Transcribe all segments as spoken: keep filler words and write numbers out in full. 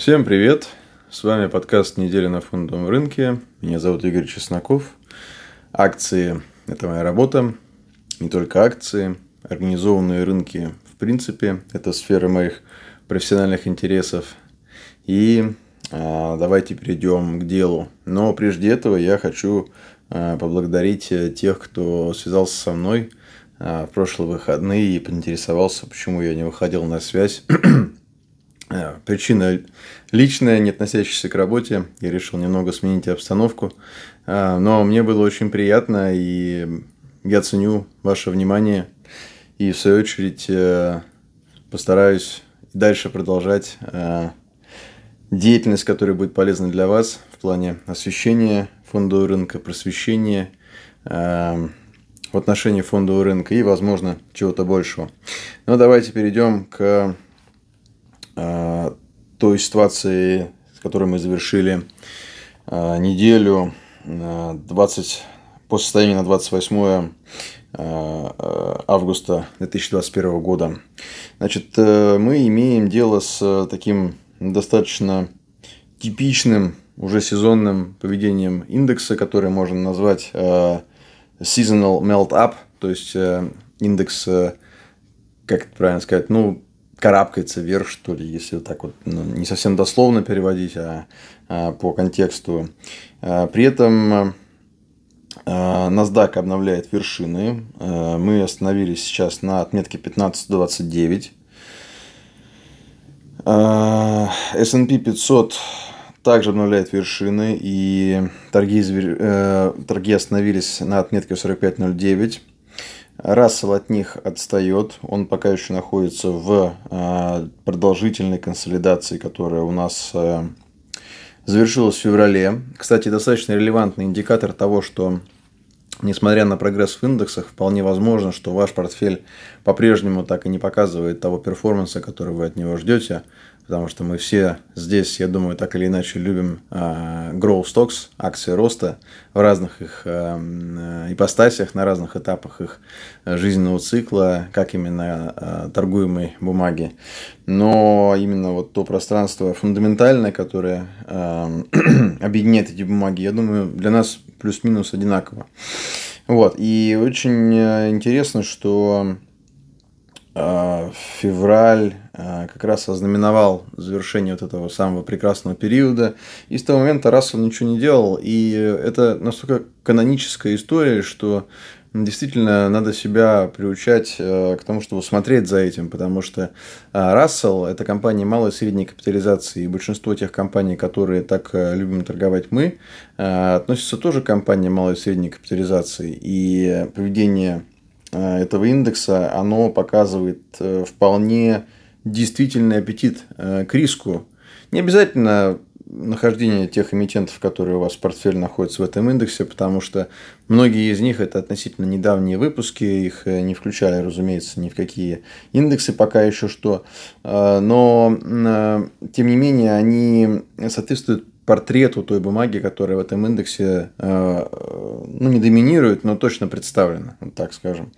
Всем привет! С вами подкаст «Неделя на фондовом рынке». Меня зовут Игорь Чесноков. Акции – это моя работа. Не только акции. Организованные рынки, в принципе, это сфера моих профессиональных интересов. И а, давайте перейдем к делу. Но прежде этого я хочу а, поблагодарить тех, кто связался со мной а, в прошлые выходные и поинтересовался, почему я не выходил на связь. Причина личная, не относящаяся к работе. Я решил немного сменить обстановку. Но мне было очень приятно, и я ценю ваше внимание. И в свою очередь постараюсь дальше продолжать деятельность, которая будет полезна для вас в плане освещения фондового рынка, просвещения в отношении фондового рынка и, возможно, чего-то большего. Но давайте перейдем к той ситуации, с которой мы завершили неделю двадцать, по состоянию на двадцать восьмое августа две тысячи двадцать первого года. Значит, мы имеем дело с таким достаточно типичным, уже сезонным поведением индекса, который можно назвать Seasonal Melt-Up, то есть индекс, как это правильно сказать, ну, карабкается вверх, что ли, если вот так вот не совсем дословно переводить, а, а по контексту. А, при этом а, Nasdaq обновляет вершины. А, мы остановились сейчас на отметке пятнадцать двадцать девять. А, эс энд пи пятьсот также обновляет вершины, и торги, э, торги остановились на отметке сорок пять ноль девять. Russell от них отстает, он пока еще находится в продолжительной консолидации, которая у нас завершилась в феврале. Кстати, достаточно релевантный индикатор того, что несмотря на прогресс в индексах, вполне возможно, что ваш портфель по-прежнему так и не показывает того перформанса, который вы от него ждете, потому что мы все здесь, я думаю, так или иначе любим Grow Stocks, акции роста в разных их ипостасях, на разных этапах их жизненного цикла, как именно торгуемой бумаги. Но именно вот то пространство фундаментальное, которое объединяет эти бумаги, я думаю, для нас плюс-минус одинаково. Вот. И очень интересно, что февраль как раз ознаменовал завершение вот этого самого прекрасного периода. И с того момента Russell ничего не делал. И это настолько каноническая история, что действительно надо себя приучать к тому, чтобы смотреть за этим. Потому что Russell – это компания малой и средней капитализации. И большинство тех компаний, которые так любим торговать мы, относятся тоже к компаниям малой и средней капитализации. И поведение этого индекса, оно показывает вполне действительный аппетит к риску. Не обязательно нахождение тех эмитентов, которые у вас в портфеле находятся в этом индексе, потому что многие из них это относительно недавние выпуски, их не включали, разумеется, ни в какие индексы пока еще что, но тем не менее они соответствуют портрету той бумаги, которая в этом индексе, ну, не доминирует, но точно представлена, так скажем.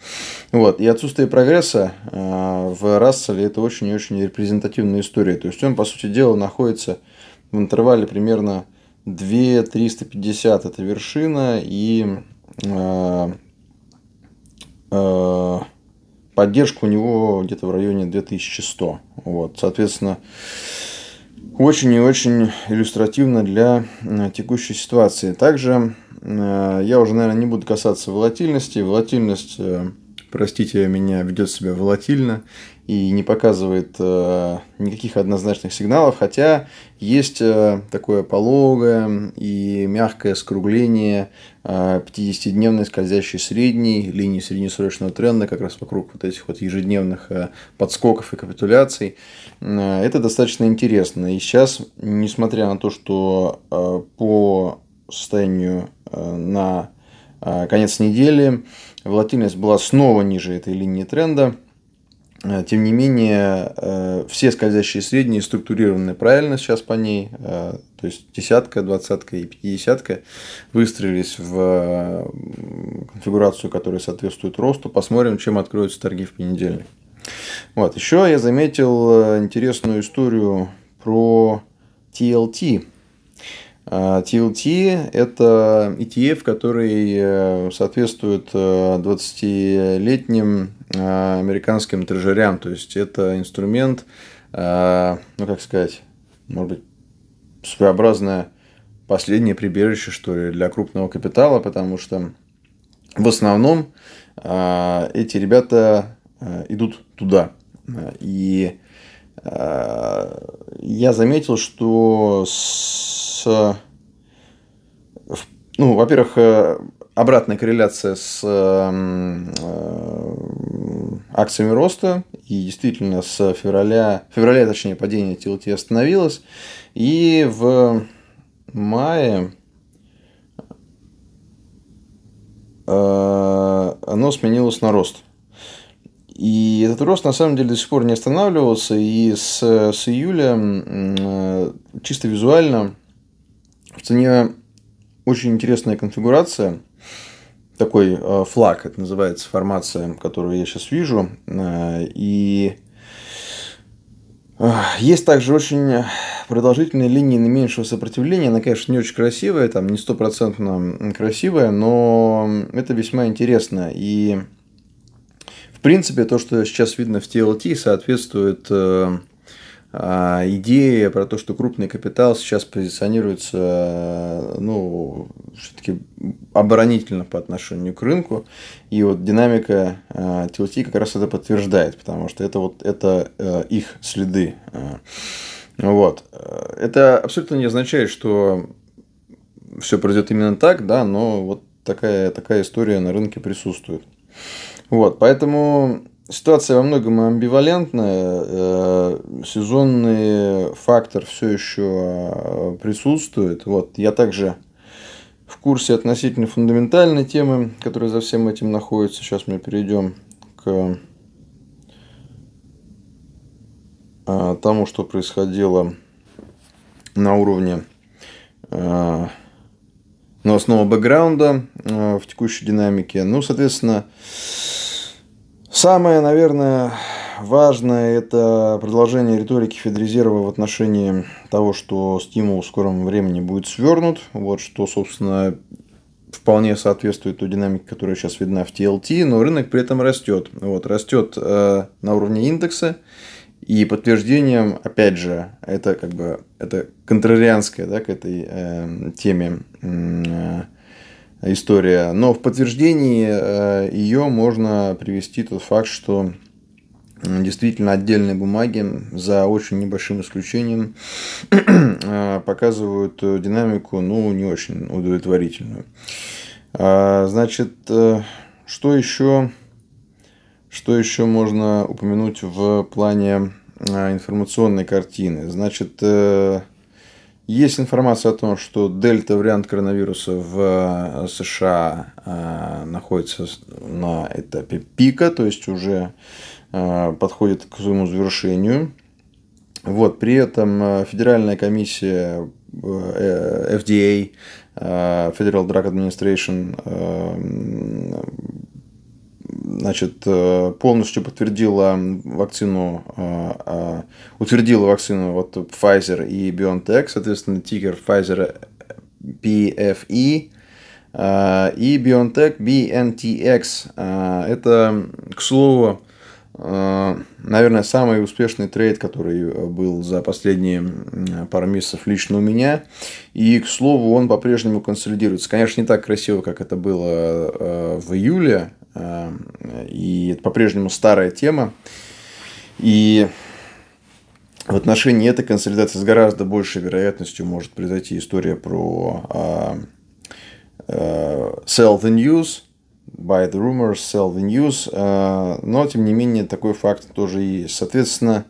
Вот. И отсутствие прогресса в Расселе – это очень и очень репрезентативная история. То есть он, по сути дела, находится в интервале примерно две тысячи триста пятьдесят – это вершина, и поддержка у него где-то в районе две тысячи сто. Вот. Соответственно, очень и очень иллюстративно для текущей ситуации. Также я уже, наверное, не буду касаться волатильности. Волатильность, простите меня, ведет себя волатильно и не показывает никаких однозначных сигналов, хотя есть такое пологое и мягкое скругление пятидесятидневной скользящей средней линии среднесрочного тренда, как раз вокруг вот этих вот ежедневных подскоков и капитуляций. Это достаточно интересно. И сейчас, несмотря на то, что по состоянию на конец недели волатильность была снова ниже этой линии тренда, тем не менее, все скользящие средние структурированы правильно сейчас по ней, то есть десятка, двадцатка и пятидесятка выстроились в конфигурацию, которая соответствует росту. Посмотрим, чем откроются торги в понедельник. Вот. Еще я заметил интересную историю про ти эл ти. ти эл ти – это и ти эф, который соответствует двадцатилетним американским трежерям. То есть, это инструмент, ну, как сказать, может быть, своеобразное последнее прибежище, что ли, для крупного капитала, потому что в основном эти ребята идут туда. И я заметил, что с, ну, во-первых, обратная корреляция с акциями роста, и действительно с февраля, февраля, точнее, падение ти эл ти остановилось, и в мае оно сменилось на рост. И этот рост, на самом деле, до сих пор не останавливался, и с, с июля чисто визуально в цене очень интересная конфигурация, такой флаг, это называется формация, которую я сейчас вижу, и есть также очень продолжительные линии наименьшего сопротивления, она, конечно, не очень красивая, там не стопроцентно красивая, но это весьма интересно, и в принципе, то, что сейчас видно в ти эл ти, соответствует э, э, идее про то, что крупный капитал сейчас позиционируется э, ну, все-таки оборонительно по отношению к рынку. И вот динамика э, ти эл ти как раз это подтверждает, потому что это, вот, это э, их следы. Э, вот. Это абсолютно не означает, что все пройдет именно так, да, но вот такая, такая история на рынке присутствует. Вот, поэтому ситуация во многом амбивалентная, сезонный фактор все еще присутствует. Вот, я также в курсе относительно фундаментальной темы, которая за всем этим находится. Сейчас мы перейдем к тому, что происходило на уровне новостного бэкграунда в текущей динамике. Ну, соответственно... Самое, наверное, важное – это продолжение риторики Федрезерва в отношении того, что стимул в скором времени будет свернут. Вот что, собственно, вполне соответствует той динамике, которая сейчас видна в ти эл ти, но рынок при этом растет. Вот, растет э, на уровне индекса, и подтверждением, опять же, это как бы это контрарианское, да, к этой э, теме. Э, история, но в подтверждении ее можно привести тот факт, что действительно отдельные бумаги за очень небольшим исключением показывают динамику, ну, не очень удовлетворительную. Значит, что еще, что еще можно упомянуть в плане информационной картины? Значит, есть информация о том, что дельта-вариант коронавируса в США находится на этапе пика, то есть уже подходит к своему завершению. Вот, при этом Федеральная комиссия эф ди эй, Federal Drug Administration, значит, полностью подтвердила вакцину, утвердила вакцину вот Pfizer и BioNTech, соответственно, тикер Pfizer пи эф и и BioNTech би эн ти экс. Это, к слову, наверное, самый успешный трейд, который был за последние пару месяцев лично у меня. И, к слову, он по-прежнему консолидируется. Конечно, не так красиво, как это было в июле. И это по-прежнему старая тема. И в отношении этой консолидации с гораздо большей вероятностью может произойти история про sell the news, buy the rumors, sell the news. Но, тем не менее, такой факт тоже есть. Соответственно,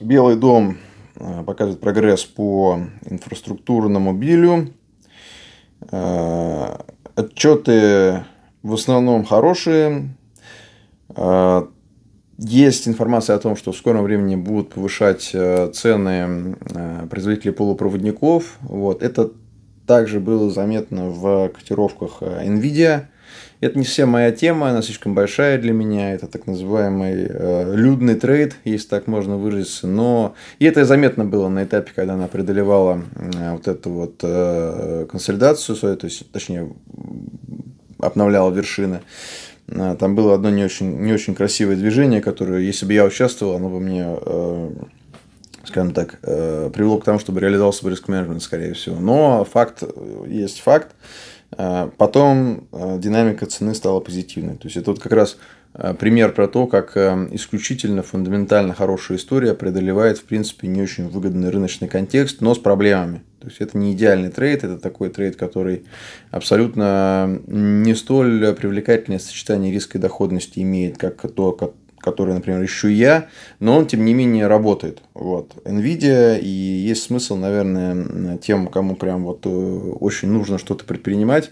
Белый дом показывает прогресс по инфраструктурному билю. Отчеты в основном хорошие. Есть информация о том, что в скором времени будут повышать цены производителей полупроводников. Вот. Это также было заметно в котировках Nvidia Это не совсем моя тема, она слишком большая для меня, это так называемый э, людный трейд, если так можно выразиться, но и это заметно было на этапе, когда она преодолевала э, вот эту вот э, консолидацию свою, то есть, точнее, обновляла вершины. Э, там было одно не очень, не очень красивое движение, которое, если бы я участвовал, оно бы мне, э, скажем так, э, привело к тому, чтобы реализовался бы риск-менеджмент, скорее всего. Но факт есть факт. Потом динамика цены стала позитивной. То есть это вот как раз пример про то, как исключительно фундаментально хорошая история преодолевает, в принципе, не очень выгодный рыночный контекст, но с проблемами. То есть это не идеальный трейд, это такой трейд, который абсолютно не столь привлекательное сочетание риска и доходности имеет, как то, который, например, ищу я, но он, тем не менее, работает. Вот. Nvidia, и есть смысл, наверное, тем, кому прям вот очень нужно что-то предпринимать,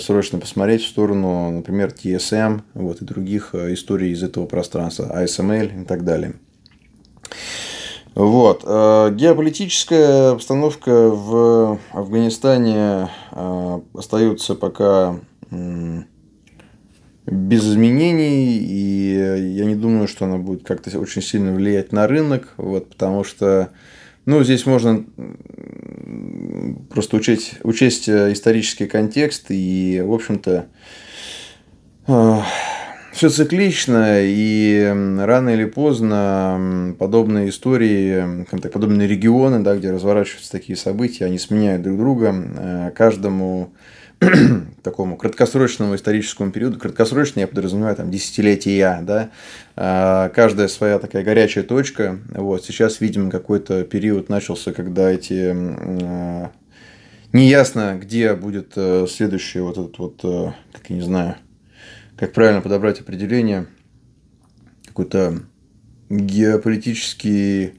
срочно посмотреть в сторону, например, ти эс эм, вот, и других историй из этого пространства, эй эс эм эл и так далее. Вот. Геополитическая обстановка в Афганистане остается пока... без изменений, и я не думаю, что она будет как-то очень сильно влиять на рынок, вот, потому что, ну, здесь можно просто учесть, учесть исторический контекст, и, в общем-то, э, все циклично, и рано или поздно подобные истории, так, подобные регионы, да, где разворачиваются такие события, они сменяют друг друга, э, каждому такому краткосрочному историческому периоду, краткосрочный я подразумеваю там десятилетия, да, а, каждая своя такая горячая точка. Вот сейчас, видимо, какой-то период начался, когда эти а, неясно, где будет а, следующий вот этот вот, а, как я не знаю, как правильно подобрать определение, какой-то геополитический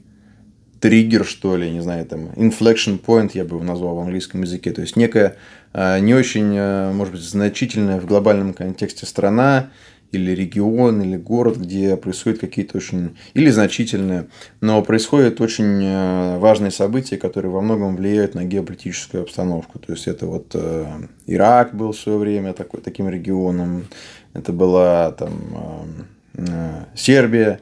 триггер, что ли, не знаю, там inflection point я бы его назвал в английском языке, то есть некая не очень, может быть, значительная в глобальном контексте страна или регион, или город, где происходят какие-то очень... или значительные, но происходят очень важные события, которые во многом влияют на геополитическую обстановку. То есть, это вот Ирак был в свое время такой, таким регионом, это была там Сербия,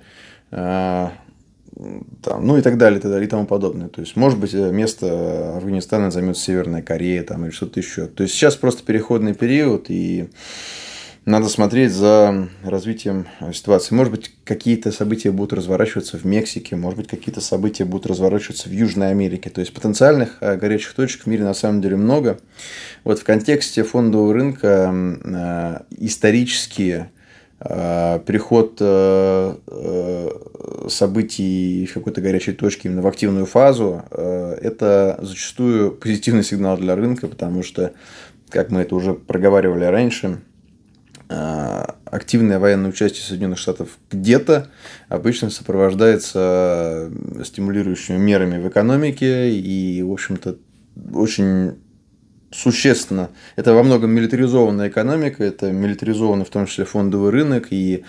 там, ну и так далее, и так далее, и тому подобное. То есть, может быть, место Афганистана займет Северная Корея там, или что-то еще. То есть, сейчас просто переходный период, и надо смотреть за развитием ситуации. Может быть, какие-то события будут разворачиваться в Мексике, может быть, какие-то события будут разворачиваться в Южной Америке. То есть, потенциальных горячих точек в мире на самом деле много. Вот в контексте фондового рынка исторические... переход событий в какой-то горячей точке именно в активную фазу, это зачастую позитивный сигнал для рынка, потому что, как мы это уже проговаривали раньше, активное военное участие Соединенных Штатов где-то обычно сопровождается стимулирующими мерами в экономике и, в общем-то, очень... существенно. Это во многом милитаризованная экономика, это милитаризованный в том числе фондовый рынок и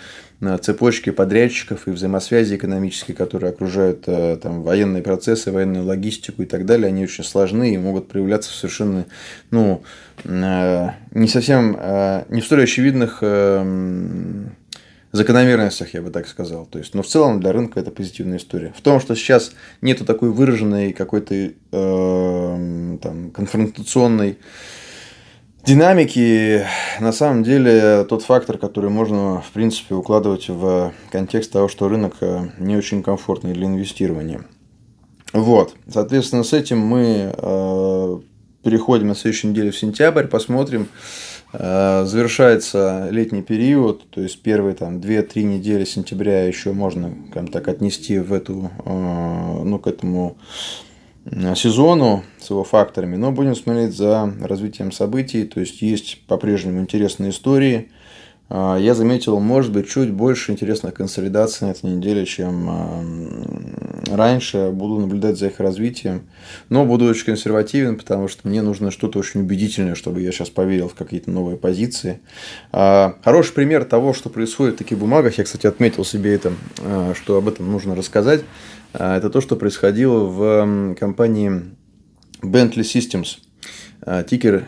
цепочки подрядчиков и взаимосвязи экономические, которые окружают там, военные процессы, военную логистику и так далее, они очень сложны и могут проявляться в совершенно, ну, не совсем, не в столь очевидных закономерностях, я бы так сказал. То есть, но в целом для рынка это позитивная история. В том, что сейчас нету такой выраженной какой-то э, там, конфронтационной динамики, на самом деле тот фактор, который можно в принципе укладывать в контекст того, что рынок не очень комфортный для инвестирования. Вот. Соответственно, с этим мы э, переходим на следующей неделе в сентябрь, посмотрим. Завершается летний период, то есть первые там две-три недели сентября еще можно как так отнести в эту, ну, к этому сезону с его факторами, но будем смотреть за развитием событий, то есть есть по-прежнему интересные истории. Я заметил, может быть, чуть больше интересных консолидаций на этой неделе, чем раньше. Буду наблюдать за их развитием, но буду очень консервативен, потому что мне нужно что-то очень убедительное, чтобы я сейчас поверил в какие-то новые позиции. Хороший пример того, что происходит в таких бумагах, я, кстати, отметил себе это, что об этом нужно рассказать, это то, что происходило в компании Bentley Systems, тикер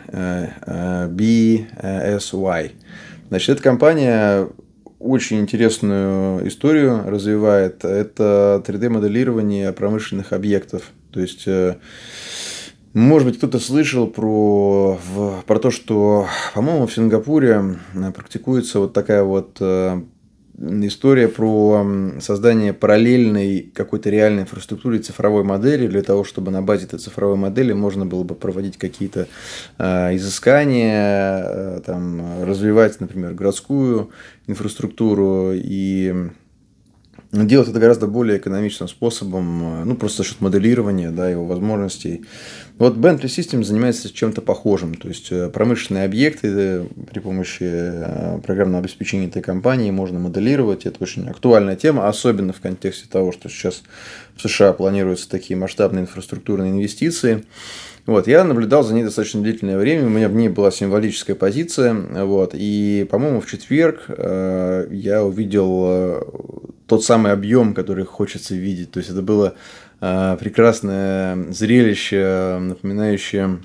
би эс уай. Значит, эта компания очень интересную историю развивает. Это три дэ моделирование промышленных объектов. То есть, может быть, кто-то слышал про, про то, что, по-моему, в Сингапуре практикуется вот такая вот история про создание параллельной какой-то реальной инфраструктуры, цифровой модели, для того, чтобы на базе этой цифровой модели можно было бы проводить какие-то э, изыскания, э, там, развивать, например, городскую инфраструктуру и делать это гораздо более экономичным способом, ну, просто за счет моделирования, да, его возможностей. Вот Bentley Systems занимается чем-то похожим, то есть промышленные объекты при помощи программного обеспечения этой компании можно моделировать. Это очень актуальная тема, особенно в контексте того, что сейчас в США планируются такие масштабные инфраструктурные инвестиции. Вот, я наблюдал за ней достаточно длительное время, у меня в ней была символическая позиция, вот, и, по-моему, в четверг э, я увидел э, тот самый объем, который хочется видеть, то есть это было э, прекрасное зрелище, напоминающее,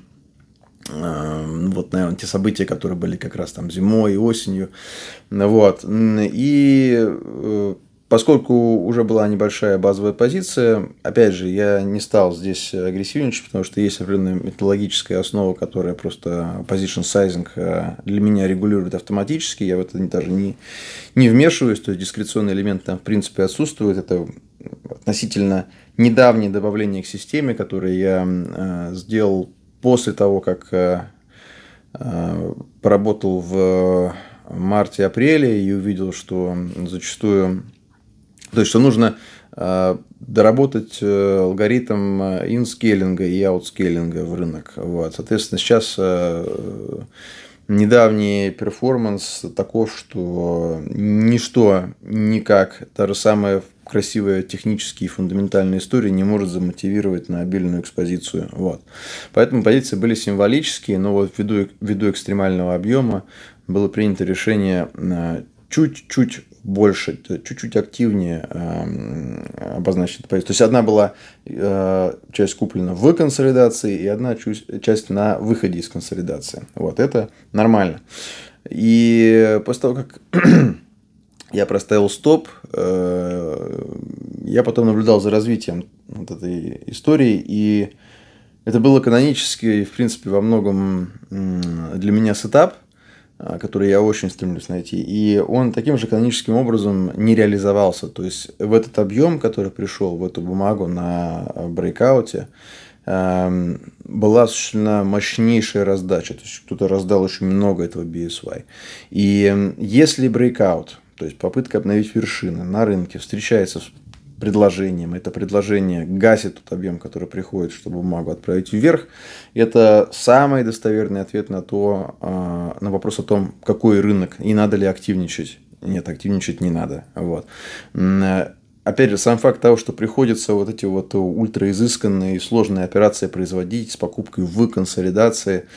э, вот, наверное, те события, которые были как раз там зимой и осенью, вот, и... Э, Поскольку уже была небольшая базовая позиция, опять же, я не стал здесь агрессивничать, потому что есть определенная методологическая основа, которая просто position sizing для меня регулирует автоматически, я в это даже не, не вмешиваюсь, то есть дискреционный элемент там в принципе отсутствует, это относительно недавнее добавление к системе, которое я сделал после того, как поработал в марте-апреле и увидел, что зачастую... То есть, что нужно э, доработать э, алгоритм инскейлинга и аутскейлинга в рынок. Вот. Соответственно, сейчас э, недавний перформанс таков, что ничто никак, та же самая красивая техническая и фундаментальная история не может замотивировать на обильную экспозицию. Вот. Поэтому позиции были символические, но вот ввиду, ввиду экстремального объема было принято решение э, чуть-чуть больше, чуть-чуть активнее э, обозначить позицию. То есть, одна была э, часть куплена в консолидации, и одна часть на выходе из консолидации. Вот, это нормально. И после того, как я проставил стоп, э, я потом наблюдал за развитием вот этой истории, и это было канонически, в принципе, во многом для меня сетап, который я очень стремлюсь найти, и он таким же каноническим образом не реализовался. То есть, в этот объем, который пришел в эту бумагу на брейкауте, была осуществлена мощнейшая раздача. То есть, кто-то раздал очень много этого би эс уай. И если брейкаут, то есть, попытка обновить вершины на рынке, встречается с предложением, это предложение гасит тот объем, который приходит, чтобы бумагу отправить вверх, это самый достоверный ответ на то, на вопрос о том, какой рынок и надо ли активничать. Нет, активничать не надо. Вот. Опять же, сам факт того, что приходится вот эти вот ультраизысканные и сложные операции производить с покупкой в консолидации,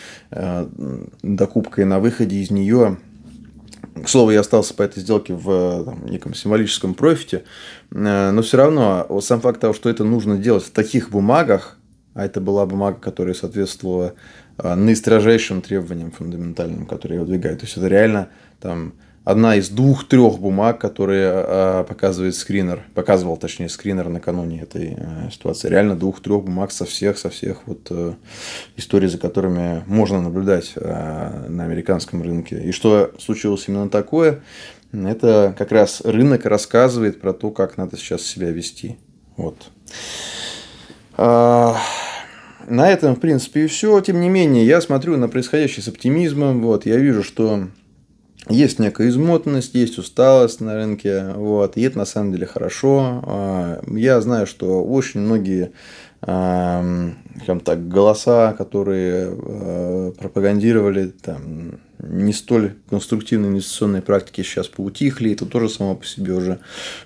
докупкой на выходе из нее. К слову, я остался по этой сделке в там, неком символическом профите, но все равно вот сам факт того, что это нужно делать в таких бумагах, а это была бумага, которая соответствовала наистрожайшим требованиям фундаментальным, которые я выдвигаю. То есть, это реально там, одна из двух-трех бумаг, которые показывает скринер, показывал, точнее, скринер накануне этой ситуации. Реально двух-трех бумаг со всех, со всех вот историй, за которыми можно наблюдать на американском рынке. И что случилось именно такое, это как раз рынок рассказывает про то, как надо сейчас себя вести. Вот. На этом, в принципе, и все. Тем не менее, я смотрю на происходящее с оптимизмом. Вот, я вижу, что есть некая измотанность, есть усталость на рынке. Вот, и это на самом деле хорошо. Я знаю, что очень многие скажем так, голоса, которые пропагандировали там, не столь конструктивные инвестиционные практики, сейчас поутихли. Это тоже само по себе уже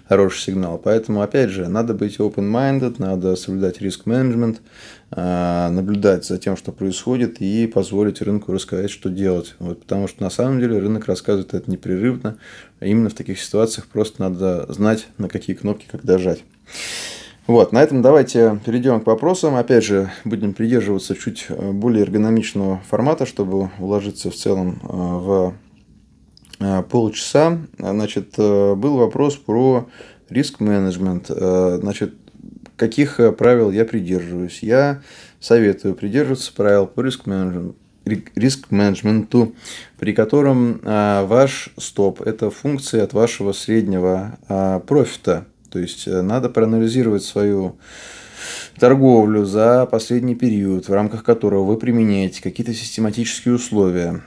хороший сигнал. Поэтому, опять же, надо быть open-minded, надо соблюдать риск-менеджмент, наблюдать за тем, что происходит, и позволить рынку рассказать, что делать. Вот, потому что, на самом деле, рынок рассказывает это непрерывно. Именно в таких ситуациях просто надо знать, на какие кнопки когда жать. Вот, на этом давайте перейдем к вопросам. Опять же, будем придерживаться чуть более эргономичного формата, чтобы уложиться в целом в полчаса, значит, был вопрос про риск-менеджмент. Значит, каких правил я придерживаюсь? Я советую придерживаться правил по риск-менеджменту, при котором ваш стоп – это функция от вашего среднего профита. То есть, надо проанализировать свою торговлю за последний период, в рамках которого вы применяете какие-то систематические условия,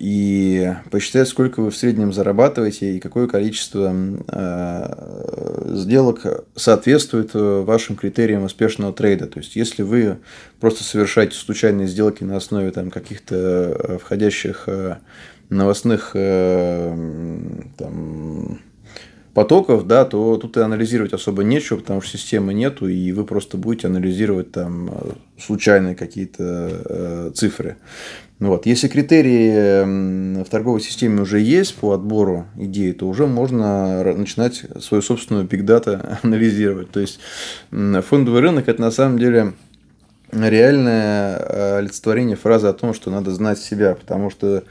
и посчитать, сколько вы в среднем зарабатываете и какое количество сделок соответствует вашим критериям успешного трейда. То есть, если вы просто совершаете случайные сделки на основе там каких-то входящих новостных там потоков, да, то тут и анализировать особо нечего, потому что системы нету, и вы просто будете анализировать там случайные какие-то э, цифры. Вот. Если критерии в торговой системе уже есть по отбору идей, то уже можно начинать свою собственную бигдата анализировать. То есть, фондовый рынок – это на самом деле реальное олицетворение фразы о том, что надо знать себя, потому что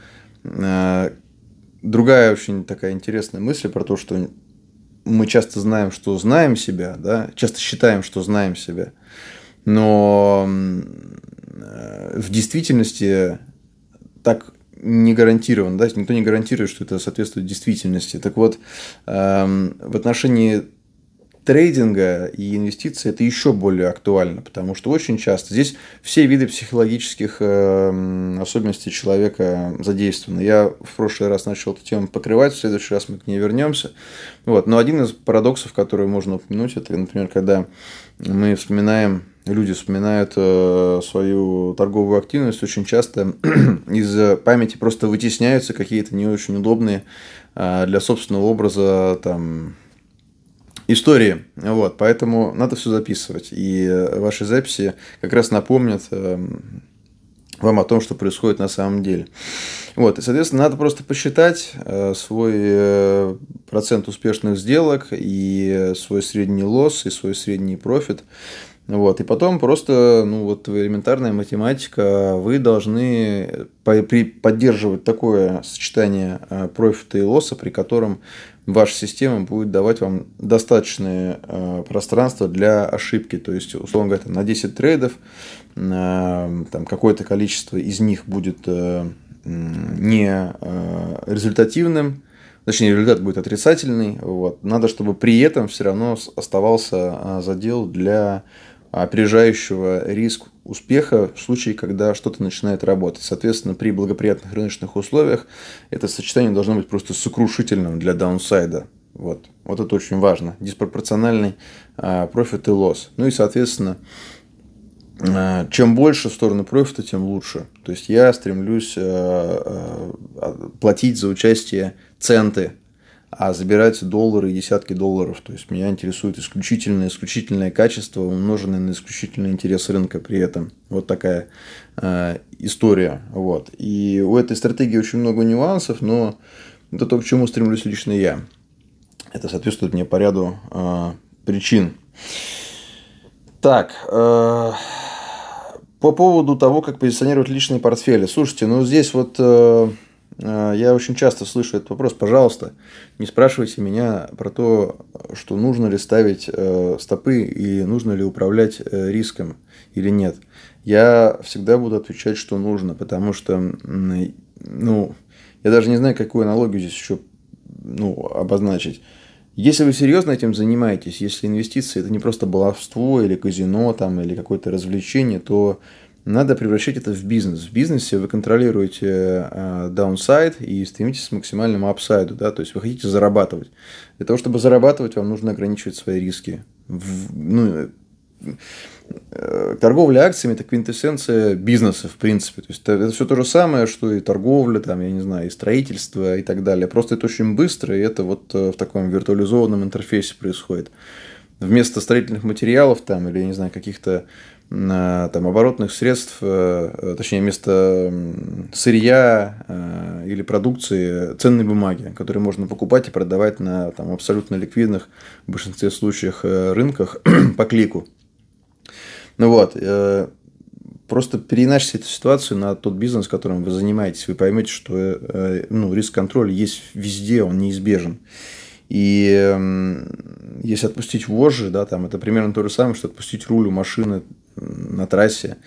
э, другая очень такая интересная мысль про то, что мы часто знаем, что знаем себя, да, часто считаем, что знаем себя, но в действительности так не гарантировано, да, никто не гарантирует, что это соответствует действительности. Так вот, в отношении трейдинга и инвестиций это еще более актуально, потому что очень часто здесь все виды психологических особенностей человека задействованы. Я в прошлый раз начал эту тему покрывать, в следующий раз мы к ней вернемся. Вот. Но один из парадоксов, который можно упомянуть, это, например, когда мы вспоминаем, люди вспоминают свою торговую активность, очень часто из памяти просто вытесняются какие-то не очень удобные для собственного образа там истории, вот, поэтому надо все записывать, и ваши записи как раз напомнят вам о том, что происходит на самом деле. Вот, и, соответственно, надо просто посчитать свой процент успешных сделок, и свой средний лосс, и свой средний профит. Вот, и потом просто, ну, вот элементарная математика, вы должны поддерживать такое сочетание профита и лосса, при котором ваша система будет давать вам достаточное пространство для ошибки. То есть, условно говоря, на десять трейдов там какое-то количество из них будет не результативным. Точнее, результат будет отрицательный. Вот. Надо, чтобы при этом все равно оставался задел для опережающего риск успеха в случае, когда что-то начинает работать. Соответственно, при благоприятных рыночных условиях это сочетание должно быть просто сокрушительным для даунсайда. Вот, вот это очень важно. Диспропорциональный профит и лосс. Ну и, соответственно, чем больше в сторону профита, тем лучше. То есть, я стремлюсь платить за участие центы, а забирать доллары и десятки долларов. То есть, меня интересует исключительное, исключительное качество, умноженное на исключительный интерес рынка при этом. Вот такая история. Вот. И у этой стратегии очень много нюансов, но это то, к чему стремлюсь лично я. Это соответствует мне по ряду причин. Так, э, по поводу того, как позиционировать личные портфели. Слушайте, ну здесь вот э, я очень часто слышу этот вопрос. Пожалуйста, не спрашивайте меня про то, что нужно ли ставить э, стопы и нужно ли управлять э, риском или нет. Я всегда буду отвечать, что нужно, потому что, ну, я даже не знаю, какую аналогию здесь еще, ну, обозначить. Если вы серьезно этим занимаетесь, если инвестиции – это не просто баловство или казино там, или какое-то развлечение, то надо превращать это в бизнес. В бизнесе вы контролируете даунсайд и стремитесь к максимальному апсайду, да? То есть, вы хотите зарабатывать. Для того, чтобы зарабатывать, вам нужно ограничивать свои риски. В, ну, торговля акциями – это квинтэссенция бизнеса, в принципе. То есть, это все то же самое, что и торговля, там, я не знаю, и строительство, и так далее. Просто это очень быстро, и это вот в таком виртуализованном интерфейсе происходит. Вместо строительных материалов там, или, я не знаю, каких-то там оборотных средств, точнее, вместо сырья или продукции ценной бумаги, которые можно покупать и продавать на там, абсолютно ликвидных, в большинстве случаев, рынках по клику. Ну вот, Просто переносите эту ситуацию на тот бизнес, которым вы занимаетесь. Вы поймете, что ну, риск-контроль есть везде, он неизбежен. И если отпустить вожжи, да, там, это примерно то же самое, что отпустить руль у машины на трассе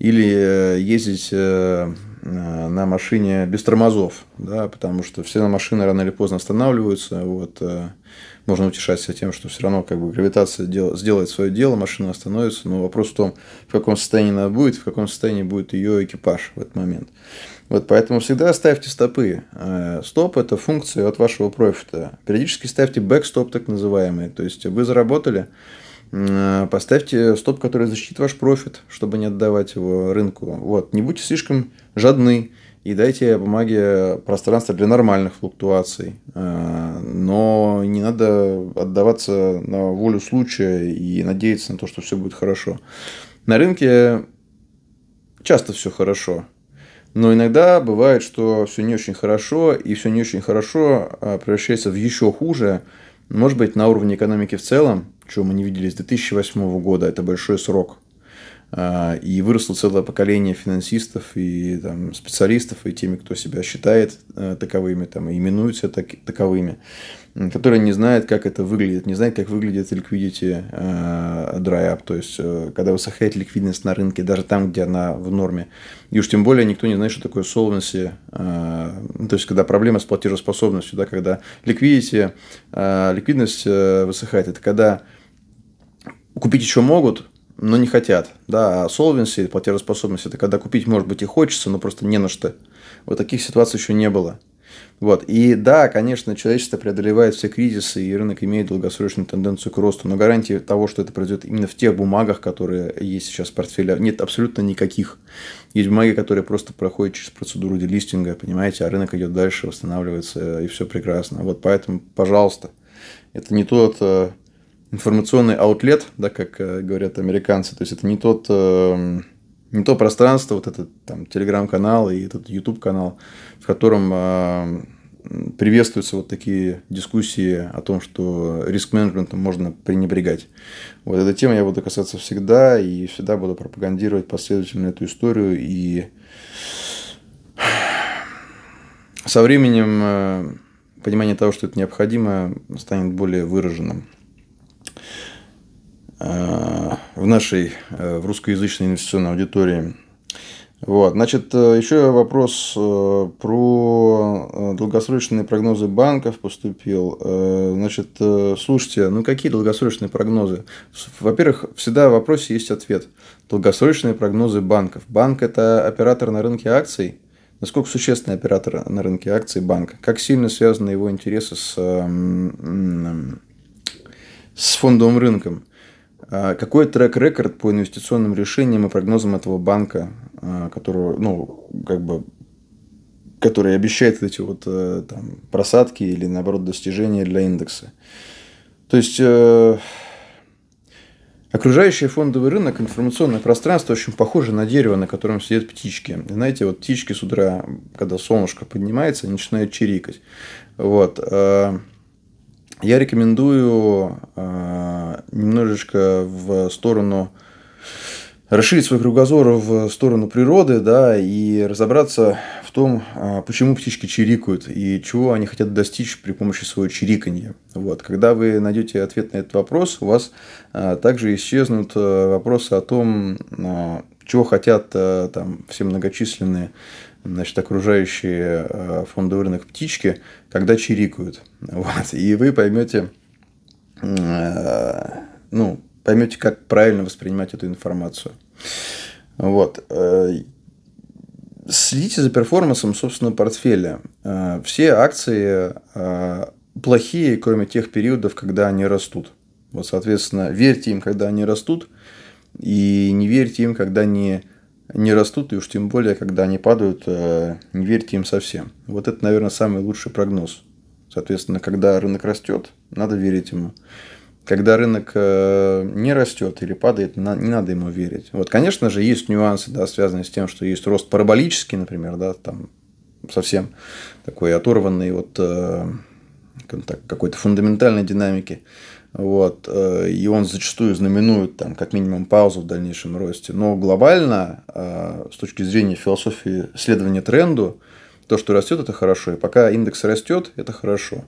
или ездить на машине без тормозов, да, потому что все машины рано или поздно останавливаются. Вот, можно утешаться тем, что все равно как бы, гравитация дел... сделает свое дело, машина остановится, но вопрос в том, в каком состоянии она будет, в каком состоянии будет ее экипаж в этот момент. Вот, поэтому всегда ставьте стопы. Стоп – это функция от вашего профита. Периодически ставьте бэкстоп, так называемый. То есть, вы заработали, поставьте стоп, который защитит ваш профит, чтобы не отдавать его рынку. Вот. Не будьте слишком жадны и дайте бумаге пространство для нормальных флуктуаций. Но не надо отдаваться на волю случая и надеяться на то, что все будет хорошо. На рынке часто все хорошо. Но иногда бывает, что все не очень хорошо, и все не очень хорошо превращается в еще хуже. Может быть, на уровне экономики в целом, чего мы не видели с две тысячи восьмого года, это большой срок. И выросло целое поколение финансистов и там, специалистов, и теми, кто себя считает таковыми, там, и именует себя так, таковыми, которые не знают, как это выглядит, не знают, как выглядит liquidity dry up, то есть, когда вы сохраняете ликвидность на рынке, даже там, где она в норме. И уж тем более никто не знает, что такое solvency, то есть, когда проблема с платежеспособностью, да, когда liquidity, ликвидность высыхает, это когда купить еще могут, но не хотят. Да, solvency, платежеспособность, это когда купить, может быть, и хочется, но просто не на что. Вот таких ситуаций еще не было. Вот. И да, конечно, человечество преодолевает все кризисы, и рынок имеет долгосрочную тенденцию к росту, но гарантии того, что это произойдет именно в тех бумагах, которые есть сейчас в портфеле, нет абсолютно никаких. Есть бумаги, которые просто проходят через процедуру делистинга, понимаете, а рынок идет дальше, восстанавливается, и все прекрасно. Вот поэтому, пожалуйста, это не тот... информационный аутлет, да, как говорят американцы, то есть это не тот, не то пространство, вот этот там телеграм-канал и этот ютуб-канал, в котором приветствуются вот такие дискуссии о том, что риск-менеджментом можно пренебрегать. Вот эта тема я буду касаться всегда и всегда буду пропагандировать последовательно эту историю, и со временем понимание того, что это необходимо, станет более выраженным. В нашей, в русскоязычной инвестиционной аудитории. Вот. Значит, еще вопрос про долгосрочные прогнозы банков поступил. Значит, слушайте, ну какие долгосрочные прогнозы? Во-первых, всегда в вопросе есть ответ. Долгосрочные прогнозы банков. Банк – это оператор на рынке акций. Насколько существенный оператор на рынке акций банка? Как сильно связаны его интересы с, с фондовым рынком? Какой трек-рекорд по инвестиционным решениям и прогнозам этого банка, которого, ну, как бы, который обещает эти вот там, просадки или, наоборот, достижения для индекса? То есть, э, окружающий фондовый рынок, информационное пространство очень похоже на дерево, на котором сидят птички. Знаете, вот птички с утра, когда солнышко поднимается, они начинают чирикать. Вот. Я рекомендую э, немножечко в сторону расширить свой кругозор в сторону природы, да, и разобраться в том, э, почему птички чирикают и чего они хотят достичь при помощи своего чириканья. Вот. Когда вы найдете ответ на этот вопрос, у вас э, также исчезнут э, вопросы о том, э, чего хотят э, там, все многочисленные, значит, окружающие фондовый рынок птички, когда чирикают. Вот. И вы поймете, ну, поймете, как правильно воспринимать эту информацию. Вот. Следите за перформансом собственного портфеля. Все акции плохие, кроме тех периодов, когда они растут. Вот, соответственно, верьте им, когда они растут, и не верьте им, когда они не растут, и уж тем более, когда они падают, не верьте им совсем. Вот это, наверное, самый лучший прогноз. Соответственно, когда рынок растет, надо верить ему. Когда рынок не растет или падает, не надо ему верить. Вот, конечно же, есть нюансы, да, связанные с тем, что есть рост параболический, например, да, там совсем такой оторванный от какой-то фундаментальной динамики. Вот, и он зачастую знаменует там, как минимум паузу в дальнейшем росте. Но глобально, с точки зрения философии следования тренду, то, что растет, это хорошо. И пока индекс растет, это хорошо.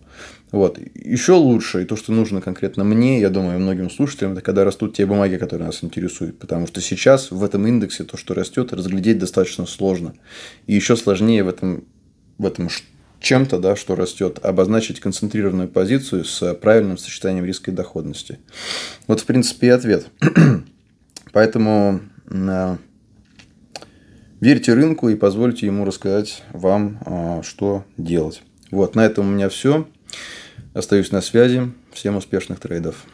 Вот. Еще лучше, и то, что нужно конкретно мне, я думаю, и многим слушателям, это когда растут те бумаги, которые нас интересуют. Потому что сейчас в этом индексе то, что растет, разглядеть достаточно сложно. И еще сложнее в этом, в этом чем-то, да, что растет, обозначить концентрированную позицию с правильным сочетанием риска и доходности. Вот, в принципе, и ответ. Поэтому верьте рынку и позвольте ему рассказать вам, что делать. Вот, на этом у меня все. Остаюсь на связи. Всем успешных трейдов.